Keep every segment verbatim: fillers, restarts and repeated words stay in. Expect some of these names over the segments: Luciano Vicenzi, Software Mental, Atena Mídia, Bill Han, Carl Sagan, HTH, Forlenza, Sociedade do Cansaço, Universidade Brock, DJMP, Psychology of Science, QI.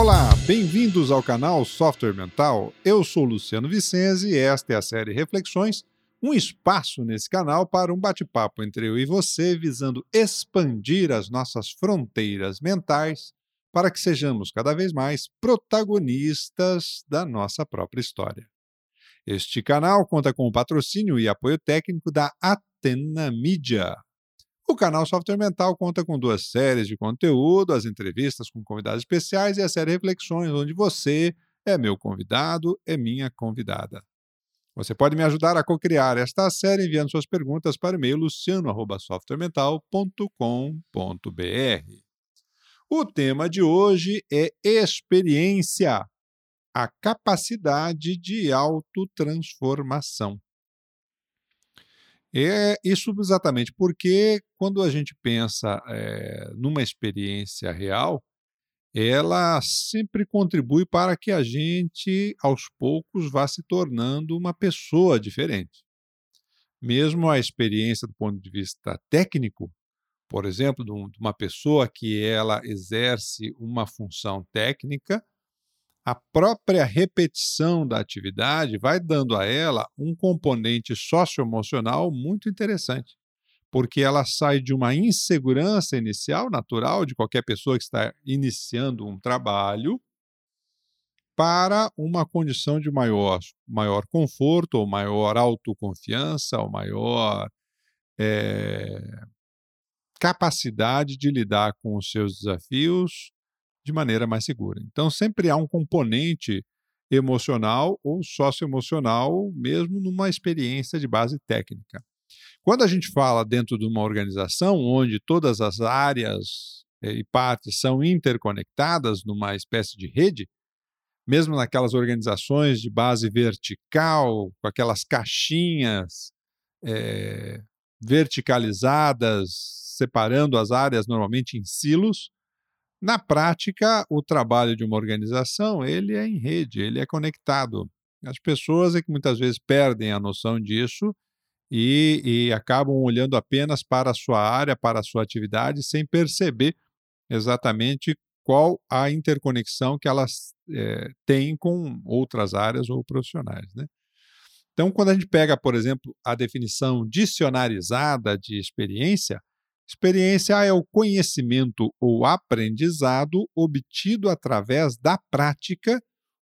Olá, bem-vindos ao canal Software Mental. Eu sou Luciano Vicenzi e esta é a série Reflexões, um espaço nesse canal para um bate-papo entre eu e você, visando expandir as nossas fronteiras mentais para que sejamos cada vez mais protagonistas da nossa própria história. Este canal conta com o patrocínio e apoio técnico da Atena Mídia. O canal Software Mental conta com duas séries de conteúdo, as entrevistas com convidados especiais e a série Reflexões, onde você é meu convidado, é minha convidada. Você pode me ajudar a co-criar esta série enviando suas perguntas para o e-mail luciano arroba software mental ponto com ponto br. O tema de hoje é experiência. A capacidade de autotransformação. É isso exatamente porque quando a gente pensa é, numa experiência real, ela sempre contribui para que a gente, aos poucos, vá se tornando uma pessoa diferente. Mesmo a experiência do ponto de vista técnico, por exemplo, de uma pessoa que ela exerce uma função técnica, a própria repetição da atividade vai dando a ela um componente socioemocional muito interessante, porque ela sai de uma insegurança inicial, natural, de qualquer pessoa que está iniciando um trabalho, para uma condição de maior, maior conforto, ou maior autoconfiança, ou maior é, capacidade de lidar com os seus desafios de maneira mais segura. Então, sempre há um componente emocional ou socioemocional, mesmo numa experiência de base técnica. Quando a gente fala dentro de uma organização onde todas as áreas e partes são interconectadas numa espécie de rede, mesmo naquelas organizações de base vertical, com aquelas caixinhas é, verticalizadas, separando as áreas normalmente em silos, na prática, o trabalho de uma organização, ele é em rede, ele é conectado. As pessoas é que muitas vezes perdem a noção disso e, e acabam olhando apenas para a sua área, para a sua atividade, sem perceber exatamente qual a interconexão que elas é, têm com outras áreas ou profissionais, né? Então, quando a gente pega, por exemplo, a definição dicionarizada de experiência, experiência é o conhecimento ou aprendizado obtido através da prática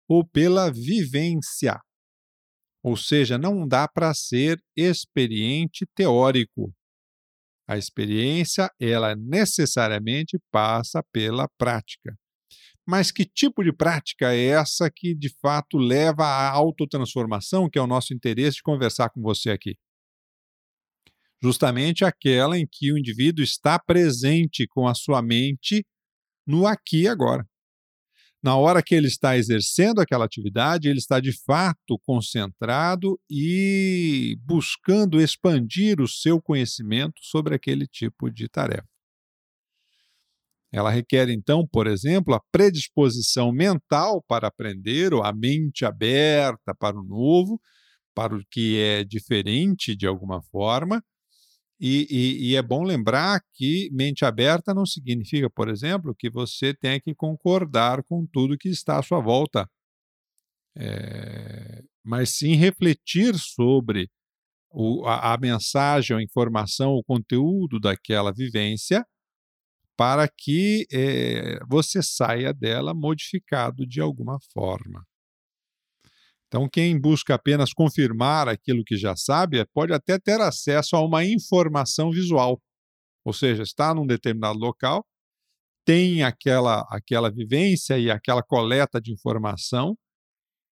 ou pela vivência. Ou seja, não dá para ser experiente teórico. A experiência, ela necessariamente passa pela prática. Mas que tipo de prática é essa que, de fato, leva à autotransformação, que é o nosso interesse de conversar com você aqui? Justamente aquela em que o indivíduo está presente com a sua mente no aqui e agora. Na hora que ele está exercendo aquela atividade, ele está de fato concentrado e buscando expandir o seu conhecimento sobre aquele tipo de tarefa. Ela requer, então, por exemplo, a predisposição mental para aprender, ou a mente aberta para o novo, para o que é diferente de alguma forma. E, e, e é bom lembrar que mente aberta não significa, por exemplo, que você tenha que concordar com tudo que está à sua volta, é, mas sim refletir sobre o, a, a mensagem, a informação, o conteúdo daquela vivência para que é, você saia dela modificado de alguma forma. Então, quem busca apenas confirmar aquilo que já sabe pode até ter acesso a uma informação visual. Ou seja, está num determinado local, tem aquela, aquela vivência e aquela coleta de informação,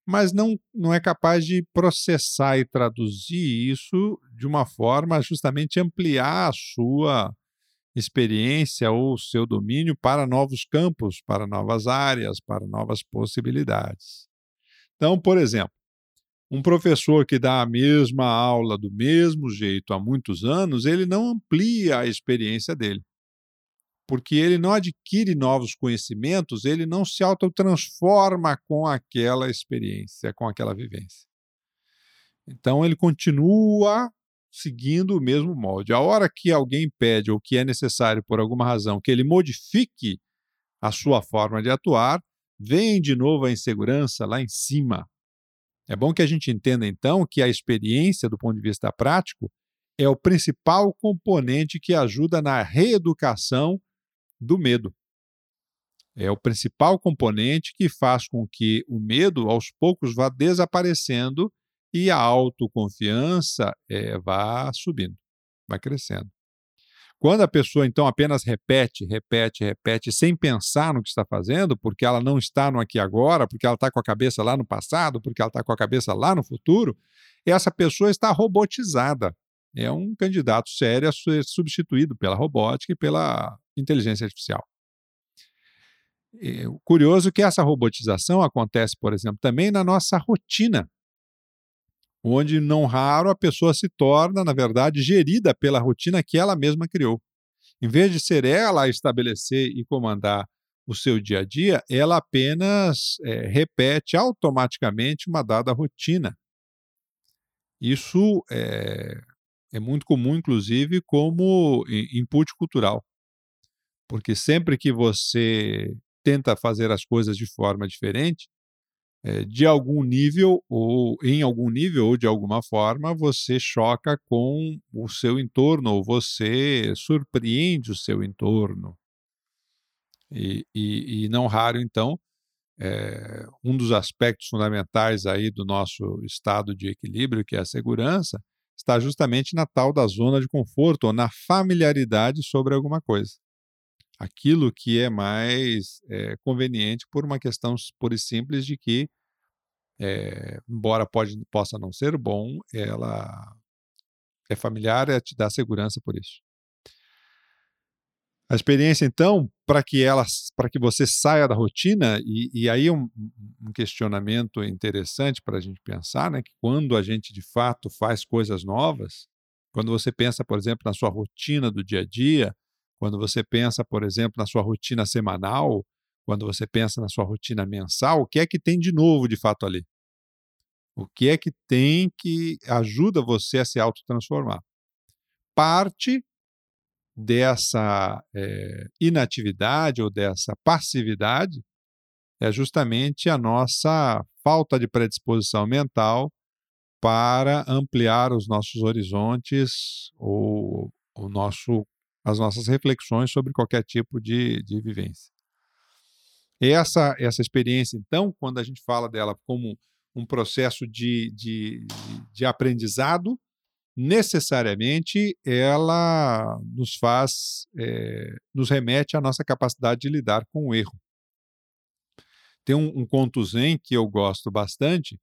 mas não, não é capaz de processar e traduzir isso de uma forma justamente ampliar a sua experiência ou o seu domínio para novos campos, para novas áreas, para novas possibilidades. Então, por exemplo, um professor que dá a mesma aula do mesmo jeito há muitos anos, ele não amplia a experiência dele, porque ele não adquire novos conhecimentos, ele não se autotransforma com aquela experiência, com aquela vivência. Então, ele continua seguindo o mesmo molde. A hora que alguém pede ou que é necessário, por alguma razão, que ele modifique a sua forma de atuar, vem de novo a insegurança lá em cima. É bom que a gente entenda, então, que a experiência, do ponto de vista prático, é o principal componente que ajuda na reeducação do medo. É o principal componente que faz com que o medo, aos poucos, vá desaparecendo e a autoconfiança é, vá subindo, vai crescendo. Quando a pessoa, então, apenas repete, repete, repete, sem pensar no que está fazendo, porque ela não está no aqui e agora, porque ela está com a cabeça lá no passado, porque ela está com a cabeça lá no futuro, essa pessoa está robotizada. É um candidato sério a ser substituído pela robótica e pela inteligência artificial. É curioso que essa robotização acontece, por exemplo, também na nossa rotina, onde não raro a pessoa se torna, na verdade, gerida pela rotina que ela mesma criou. Em vez de ser ela a estabelecer e comandar o seu dia a dia, ela apenas é, repete automaticamente uma dada rotina. Isso é, é muito comum, inclusive, como input cultural, porque sempre que você tenta fazer as coisas de forma diferente, de algum nível, ou em algum nível, ou de alguma forma, você choca com o seu entorno, ou você surpreende o seu entorno. E, e, e não raro, então, é, um dos aspectos fundamentais aí do nosso estado de equilíbrio, que é a segurança, está justamente na tal da zona de conforto, ou na familiaridade sobre alguma coisa. Aquilo que é mais é, conveniente por uma questão pura e simples de que, é, embora pode, possa não ser bom, ela é familiar e te dá segurança por isso. A experiência, então, para que, que você saia da rotina, e, e aí um, um questionamento interessante para a gente pensar, né, que quando a gente, de fato, faz coisas novas, quando você pensa, por exemplo, na sua rotina do dia a dia, quando você pensa, por exemplo, na sua rotina semanal, quando você pensa na sua rotina mensal, o que é que tem de novo, de fato, ali? O que é que tem que ajuda você a se autotransformar? Parte dessa é, inatividade ou dessa passividade é justamente a nossa falta de predisposição mental para ampliar os nossos horizontes ou o nosso as nossas reflexões sobre qualquer tipo de, de vivência. Essa, essa experiência, então, quando a gente fala dela como um processo de, de, de aprendizado, necessariamente ela nos faz, é, nos remete à nossa capacidade de lidar com o erro. Tem um, um conto zen que eu gosto bastante,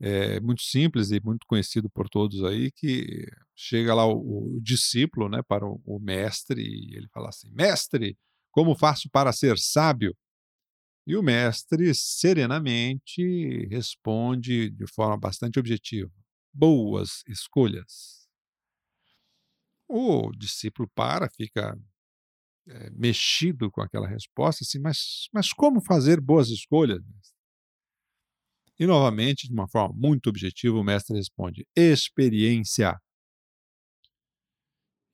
é muito simples e muito conhecido por todos aí, que chega lá o, o discípulo, né, para o, o mestre, e ele fala assim: mestre, como faço para ser sábio? E o mestre serenamente responde de forma bastante objetiva: boas escolhas. O discípulo para, fica é, mexido com aquela resposta, assim, mas, mas como fazer boas escolhas, mestre? E, novamente, de uma forma muito objetiva, o mestre responde: experiência.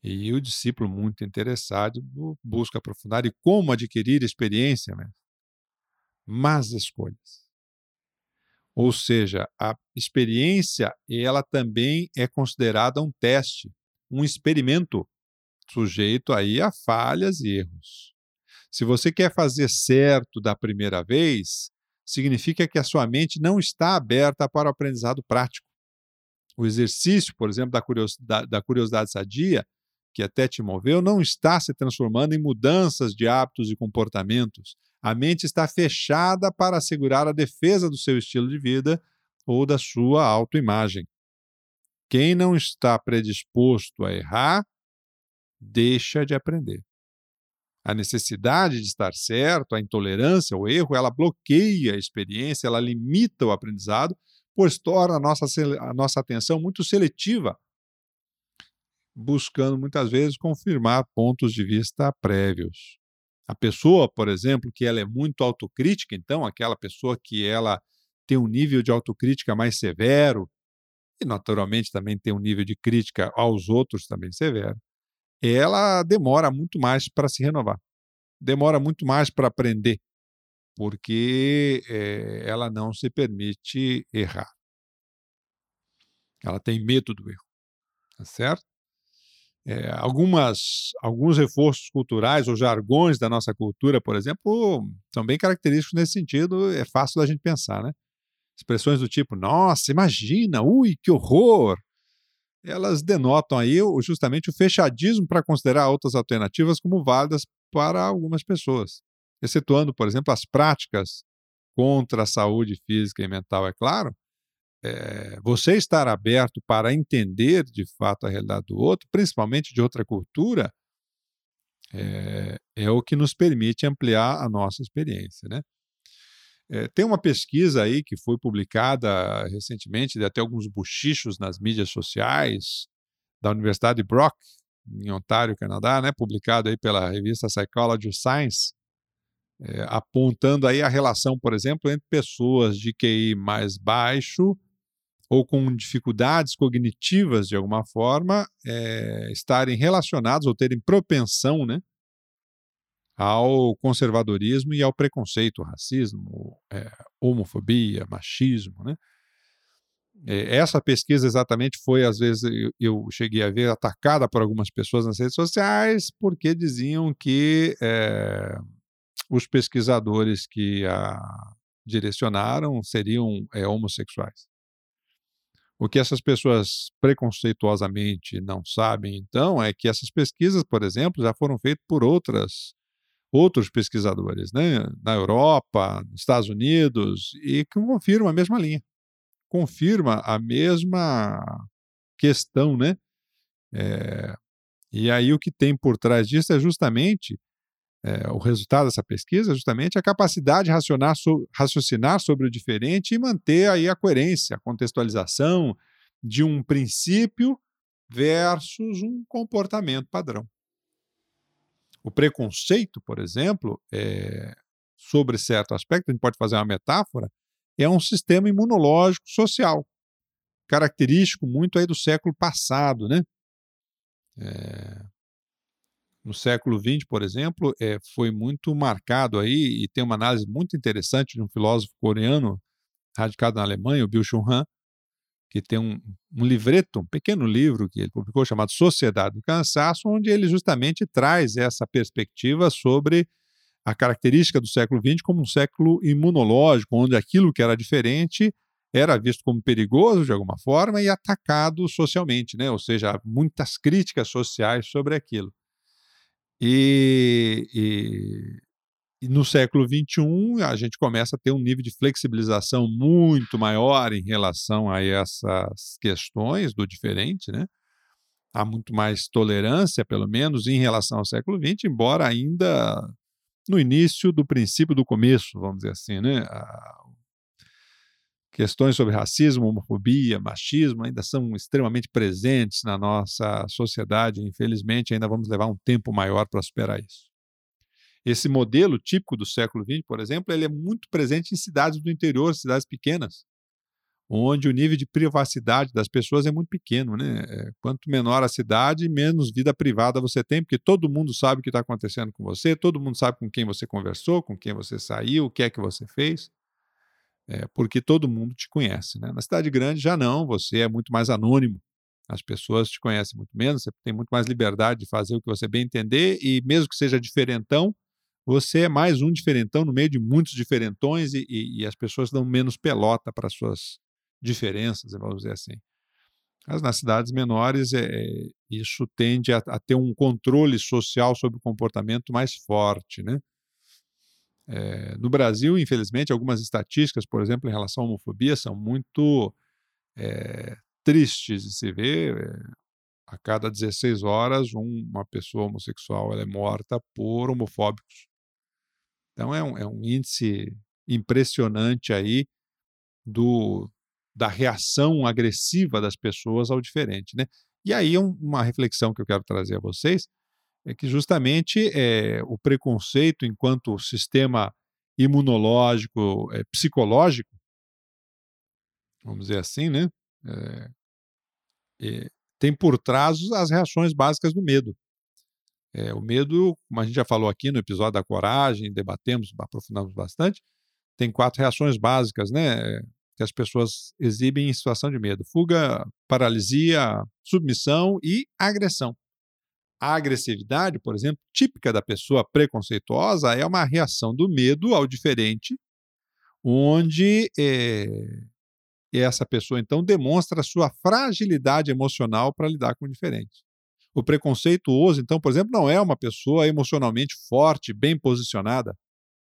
E o discípulo, muito interessado, busca aprofundar. E como adquirir experiência, mestre? Más escolhas. Ou seja, a experiência, ela também é considerada um teste, um experimento, sujeito aí a falhas e erros. Se você quer fazer certo da primeira vez, significa que a sua mente não está aberta para o aprendizado prático. O exercício, por exemplo, da curiosidade, da curiosidade sadia, que até te moveu, não está se transformando em mudanças de hábitos e comportamentos. A mente está fechada para assegurar a defesa do seu estilo de vida ou da sua autoimagem. Quem não está predisposto a errar, deixa de aprender. A necessidade de estar certo, a intolerância, o erro, ela bloqueia a experiência, ela limita o aprendizado, pois torna a nossa, a nossa atenção muito seletiva, buscando muitas vezes confirmar pontos de vista prévios. A pessoa, por exemplo, que ela é muito autocrítica, então, aquela pessoa que ela tem um nível de autocrítica mais severo, e naturalmente também tem um nível de crítica aos outros também severo, ela demora muito mais para se renovar, demora muito mais para aprender, porque é, ela não se permite errar. Ela tem medo do erro, tá certo? É, algumas, alguns reforços culturais ou jargões da nossa cultura, por exemplo, são bem característicos nesse sentido, é fácil da gente pensar, né? Expressões do tipo, nossa, imagina, ui, que horror! Elas denotam aí justamente o fechadismo para considerar outras alternativas como válidas para algumas pessoas, excetuando, por exemplo, as práticas contra a saúde física e mental, é claro. É, você estar aberto para entender de fato a realidade do outro, principalmente de outra cultura, é, é o que nos permite ampliar a nossa experiência, né? É, tem uma pesquisa aí que foi publicada recentemente, de até alguns bochichos nas mídias sociais, da Universidade Brock, em Ontário, Canadá, né? Publicado aí pela revista Psychology of Science, é, apontando aí a relação, por exemplo, entre pessoas de Q I mais baixo ou com dificuldades cognitivas de alguma forma, é, estarem relacionados ou terem propensão, né, ao conservadorismo e ao preconceito, racismo, é, homofobia, machismo, né? É, essa pesquisa exatamente foi, às vezes, eu, eu cheguei a ver atacada por algumas pessoas nas redes sociais porque diziam que é, os pesquisadores que a direcionaram seriam é, homossexuais. O que essas pessoas preconceituosamente não sabem, então, é que essas pesquisas, por exemplo, já foram feitas por outras, outros pesquisadores, né? Na Europa, nos Estados Unidos, e que confirma a mesma linha, confirma a mesma questão, né? É, e aí o que tem por trás disso é justamente, é, o resultado dessa pesquisa é justamente a capacidade de racionar, so, raciocinar sobre o diferente e manter aí a coerência, a contextualização de um princípio versus um comportamento padrão. O preconceito, por exemplo, é, sobre certo aspecto, a gente pode fazer uma metáfora, é um sistema imunológico social, característico muito aí do século passado, né? É, no século vinte, por exemplo, é, foi muito marcado aí, e tem uma análise muito interessante de um filósofo coreano radicado na Alemanha, o Bill Han, que tem um, um livreto, um pequeno livro que ele publicou chamado Sociedade do Cansaço, onde ele justamente traz essa perspectiva sobre a característica do século vinte como um século imunológico, onde aquilo que era diferente era visto como perigoso de alguma forma e atacado socialmente, né? Ou seja, muitas críticas sociais sobre aquilo. E, e, e no século vinte e um a gente começa a ter um nível de flexibilização muito maior em relação a essas questões do diferente, né? Há muito mais tolerância, pelo menos, em relação ao século vinte, embora ainda no início do princípio do começo, vamos dizer assim, né? A... Questões sobre racismo, homofobia, machismo ainda são extremamente presentes na nossa sociedade. Infelizmente, ainda vamos levar um tempo maior para superar isso. Esse modelo típico do século vinte, por exemplo, ele é muito presente em cidades do interior, cidades pequenas, onde o nível de privacidade das pessoas é muito pequeno, né? Quanto menor a cidade, menos vida privada você tem, porque todo mundo sabe o que está acontecendo com você, todo mundo sabe com quem você conversou, com quem você saiu, o que é que você fez. É, porque todo mundo te conhece, né? Na cidade grande já não, você é muito mais anônimo, as pessoas te conhecem muito menos, você tem muito mais liberdade de fazer o que você bem entender e mesmo que seja diferentão, você é mais um diferentão no meio de muitos diferentões e, e, e as pessoas dão menos pelota para as suas diferenças, vamos dizer assim. Mas nas cidades menores, é, isso tende a, a ter um controle social sobre o comportamento mais forte, né? É, no Brasil, infelizmente, algumas estatísticas, por exemplo, em relação à homofobia, são muito é, tristes de se ver. A cada dezesseis horas, um, uma pessoa homossexual ela é morta por homofóbicos. Então, é um, é um índice impressionante aí do, da reação agressiva das pessoas ao diferente, né? E aí, um, uma reflexão que eu quero trazer a vocês é que justamente é, o preconceito enquanto sistema imunológico, é, psicológico, vamos dizer assim, né? É, é, tem por trás as reações básicas do medo. É, o medo, como a gente já falou aqui no episódio da coragem, debatemos, aprofundamos bastante, tem quatro reações básicas, né, que as pessoas exibem em situação de medo. Fuga, paralisia, submissão e agressão. A agressividade, por exemplo, típica da pessoa preconceituosa, é uma reação do medo ao diferente, onde é, essa pessoa, então, demonstra a sua fragilidade emocional para lidar com o diferente. O preconceituoso, então, por exemplo, não é uma pessoa emocionalmente forte, bem posicionada.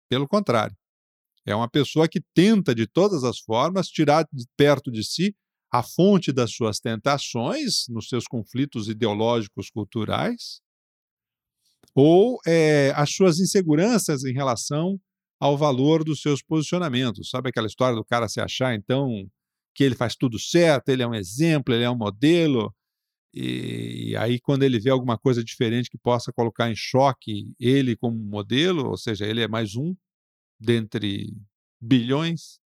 Pelo contrário, é uma pessoa que tenta, de todas as formas, tirar de perto de si a fonte das suas tentações, nos seus conflitos ideológicos culturais, ou é, as suas inseguranças em relação ao valor dos seus posicionamentos. Sabe aquela história do cara se achar, então, que ele faz tudo certo, ele é um exemplo, ele é um modelo, e, e aí quando ele vê alguma coisa diferente que possa colocar em choque ele como modelo, ou seja, ele é mais um dentre bilhões,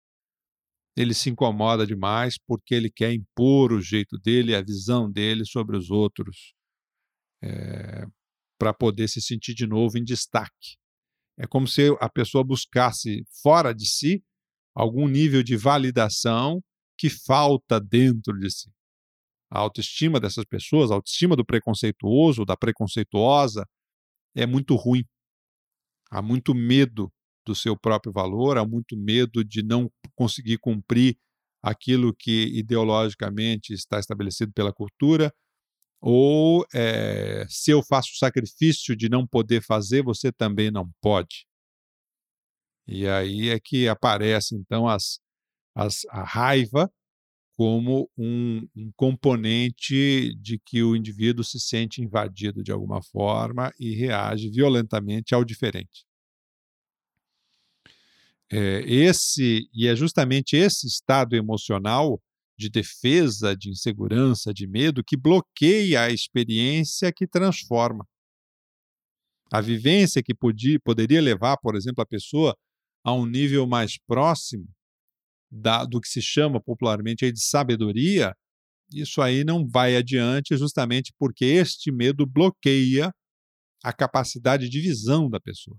ele se incomoda demais porque ele quer impor o jeito dele, a visão dele sobre os outros, é, para poder se sentir de novo em destaque. É como se a pessoa buscasse fora de si algum nível de validação que falta dentro de si. A autoestima dessas pessoas, a autoestima do preconceituoso, da preconceituosa, é muito ruim. Há muito medo do seu próprio valor, há muito medo de não conseguir cumprir aquilo que ideologicamente está estabelecido pela cultura, ou é, se eu faço o sacrifício de não poder fazer, você também não pode. E aí é que aparece, então, as, as, a raiva como um, um componente de que o indivíduo se sente invadido de alguma forma e reage violentamente ao diferente. É, esse, e é justamente esse estado emocional de defesa, de insegurança, de medo, que bloqueia a experiência que transforma. A vivência que podia, poderia levar, por exemplo, a pessoa a um nível mais próximo da, do que se chama popularmente aí de sabedoria, isso aí não vai adiante justamente porque este medo bloqueia a capacidade de visão da pessoa.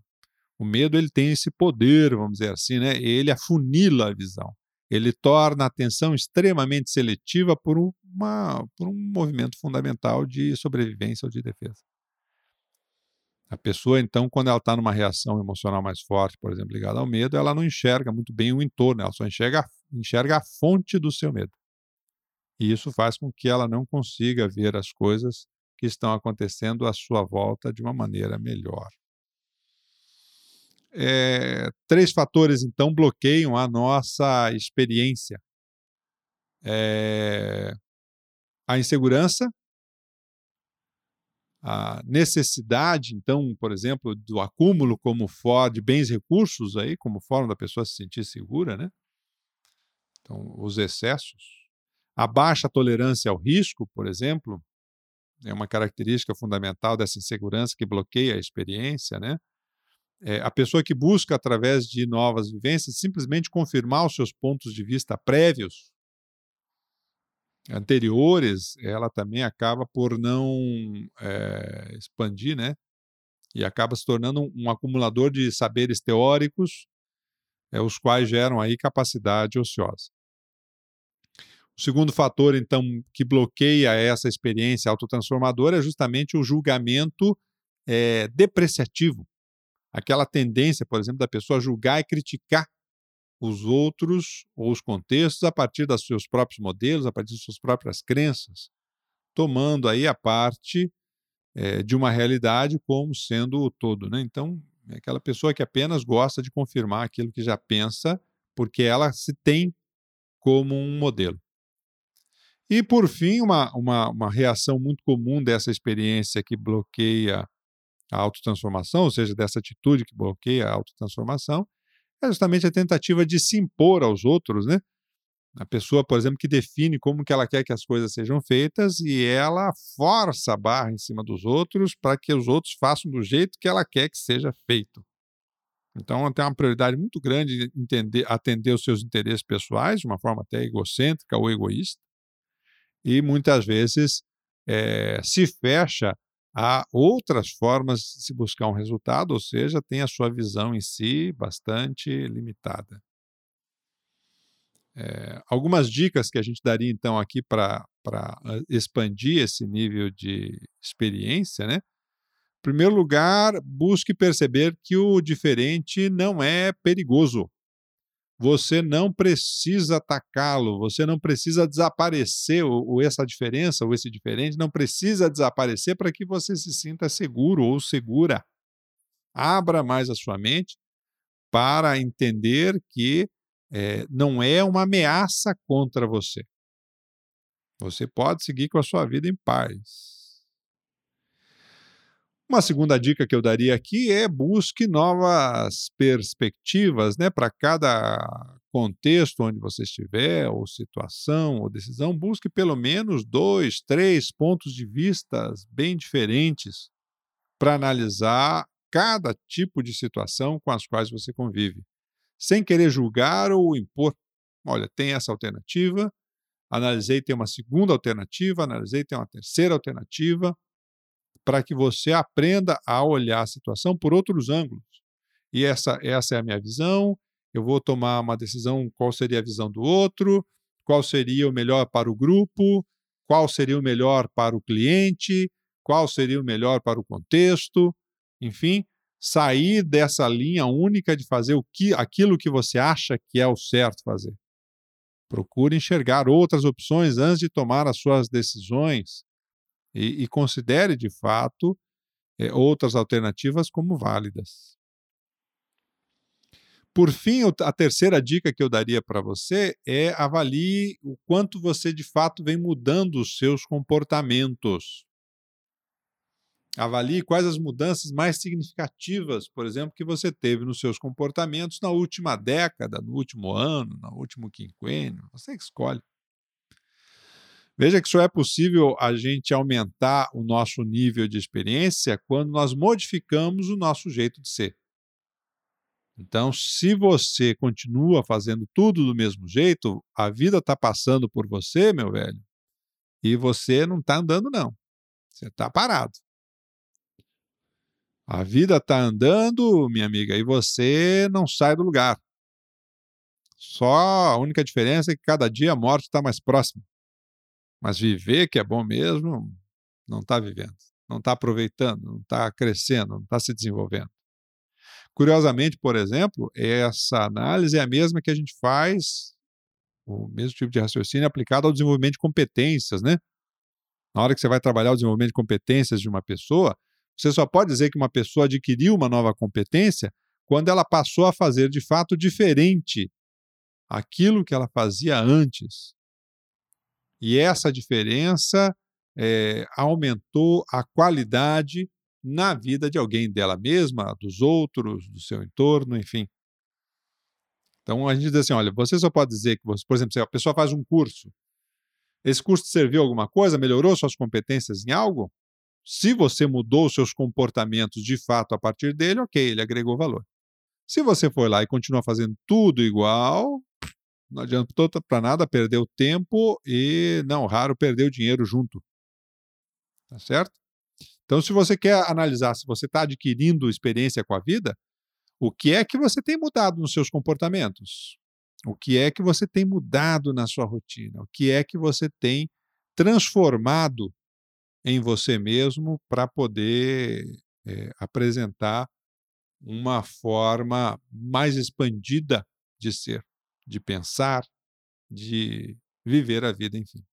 O medo, ele tem esse poder, vamos dizer assim, né? Ele afunila a visão. Ele torna a atenção extremamente seletiva por, uma, por um movimento fundamental de sobrevivência ou de defesa. A pessoa, então, quando ela está numa reação emocional mais forte, por exemplo, ligada ao medo, ela não enxerga muito bem o entorno, ela só enxerga, enxerga a fonte do seu medo. E isso faz com que ela não consiga ver as coisas que estão acontecendo à sua volta de uma maneira melhor. É, três fatores, então, bloqueiam a nossa experiência. É, a insegurança, a necessidade, então, por exemplo, do acúmulo como for, de bens e recursos, aí, como forma da pessoa se sentir segura, né? Então, os excessos. A baixa tolerância ao risco, por exemplo, é uma característica fundamental dessa insegurança que bloqueia a experiência, né? É, a pessoa que busca, através de novas vivências, simplesmente confirmar os seus pontos de vista prévios, anteriores, ela também acaba por não é, expandir, né? E acaba se tornando um, um acumulador de saberes teóricos, é, os quais geram aí capacidade ociosa. O segundo fator, então, que bloqueia essa experiência autotransformadora é justamente o julgamento é, depreciativo. Aquela tendência, por exemplo, da pessoa julgar e criticar os outros ou os contextos a partir dos seus próprios modelos, a partir das suas próprias crenças, tomando aí a parte é, de uma realidade como sendo o todo, né? Então, é aquela pessoa que apenas gosta de confirmar aquilo que já pensa, porque ela se tem como um modelo. E, por fim, uma, uma, uma reação muito comum dessa experiência que bloqueia a autotransformação, ou seja, dessa atitude que bloqueia a autotransformação, é justamente a tentativa de se impor aos outros, né? A pessoa, por exemplo, que define como que ela quer que as coisas sejam feitas e ela força a barra em cima dos outros para que os outros façam do jeito que ela quer que seja feito. Então, tem uma prioridade muito grande em entender, atender os seus interesses pessoais, de uma forma até egocêntrica ou egoísta, e muitas vezes é, se fecha há outras formas de se buscar um resultado, ou seja, tem a sua visão em si bastante limitada. É, algumas dicas que a gente daria, então, aqui para expandir esse nível de experiência, né? Em primeiro lugar, busque perceber que o diferente não é perigoso. Você não precisa atacá-lo, você não precisa desaparecer, ou, ou essa diferença, ou esse diferente, não precisa desaparecer para que você se sinta seguro ou segura. Abra mais a sua mente para entender que É, não é uma ameaça contra você. Você pode seguir com a sua vida em paz. Uma segunda dica que eu daria aqui é busque novas perspectivas, né, para cada contexto onde você estiver, ou situação, ou decisão. Busque pelo menos dois, três pontos de vista bem diferentes para analisar cada tipo de situação com as quais você convive, sem querer julgar ou impor. Olha, tem essa alternativa, analisei, tem uma segunda alternativa, analisei, tem uma terceira alternativa, para que você aprenda a olhar a situação por outros ângulos. E essa, essa é a minha visão, eu vou tomar uma decisão, qual seria a visão do outro, qual seria o melhor para o grupo, qual seria o melhor para o cliente, qual seria o melhor para o contexto, enfim, sair dessa linha única de fazer o que, aquilo que você acha que é o certo fazer. Procure enxergar outras opções antes de tomar as suas decisões e, e considere, de fato, é, outras alternativas como válidas. Por fim, a terceira dica que eu daria para você é avalie o quanto você, de fato, vem mudando os seus comportamentos. Avalie quais as mudanças mais significativas, por exemplo, que você teve nos seus comportamentos na última década, no último ano, no último quinquênio. Você que escolhe. Veja que só é possível a gente aumentar o nosso nível de experiência quando nós modificamos o nosso jeito de ser. Então, se você continua fazendo tudo do mesmo jeito, a vida está passando por você, meu velho, e você não está andando, não. Você está parado. A vida está andando, minha amiga, e você não sai do lugar. Só a única diferença é que cada dia a morte está mais próxima. Mas viver, que é bom mesmo, não está vivendo, não está aproveitando, não está crescendo, não está se desenvolvendo. Curiosamente, por exemplo, essa análise é a mesma que a gente faz, o mesmo tipo de raciocínio aplicado ao desenvolvimento de competências, né? Na hora que você vai trabalhar o desenvolvimento de competências de uma pessoa, você só pode dizer que uma pessoa adquiriu uma nova competência quando ela passou a fazer, de fato, diferente aquilo que ela fazia antes. E essa diferença é, aumentou a qualidade na vida de alguém, dela mesma, dos outros, do seu entorno, enfim. Então, a gente diz assim, olha, você só pode dizer que, você, por exemplo, se a pessoa faz um curso, esse curso te serviu alguma coisa, melhorou suas competências em algo? Se você mudou os seus comportamentos de fato a partir dele, ok, ele agregou valor. Se você foi lá e continua fazendo tudo igual, não adiantou para nada, perdeu tempo e, não raro, perdeu dinheiro junto. Tá certo? Então, se você quer analisar se você está adquirindo experiência com a vida, o que é que você tem mudado nos seus comportamentos? O que é que você tem mudado na sua rotina? O que é que você tem transformado em você mesmo para poder é, apresentar uma forma mais expandida de ser, de pensar, de viver a vida, enfim.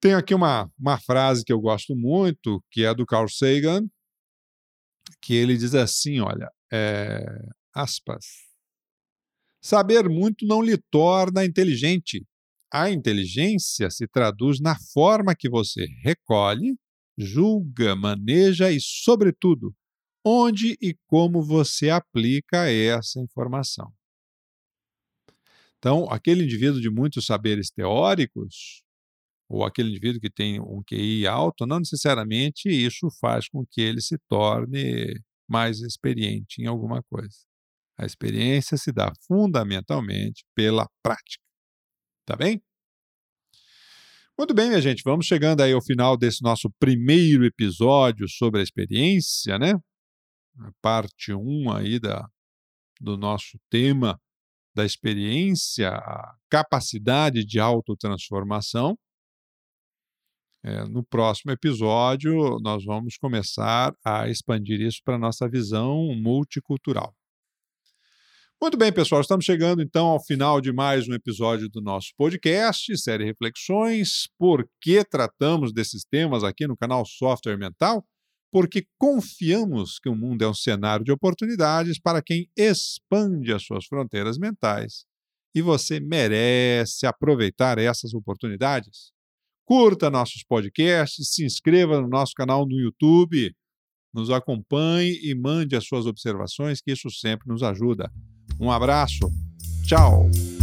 Tenho aqui uma, uma frase que eu gosto muito, que é do Carl Sagan, que ele diz assim, olha, é, aspas, saber muito não lhe torna inteligente. A inteligência se traduz na forma que você recolhe, julga, maneja e, sobretudo, onde e como você aplica essa informação. Então, aquele indivíduo de muitos saberes teóricos, ou aquele indivíduo que tem um Q I alto, não necessariamente isso faz com que ele se torne mais experiente em alguma coisa. A experiência se dá fundamentalmente pela prática. Tá bem? Muito bem, minha gente, vamos chegando aí ao final desse nosso primeiro episódio sobre a experiência, né? A parte um aí da, do nosso tema da experiência, a capacidade de autotransformação. É, no próximo episódio, nós vamos começar a expandir isso para a nossa visão multicultural. Muito bem, pessoal, estamos chegando então ao final de mais um episódio do nosso podcast, série Reflexões. Por que tratamos desses temas aqui no canal Software Mental? Porque confiamos que o mundo é um cenário de oportunidades para quem expande as suas fronteiras mentais. E você merece aproveitar essas oportunidades. Curta nossos podcasts, se inscreva no nosso canal no YouTube, nos acompanhe e mande as suas observações, que isso sempre nos ajuda. Um abraço, tchau!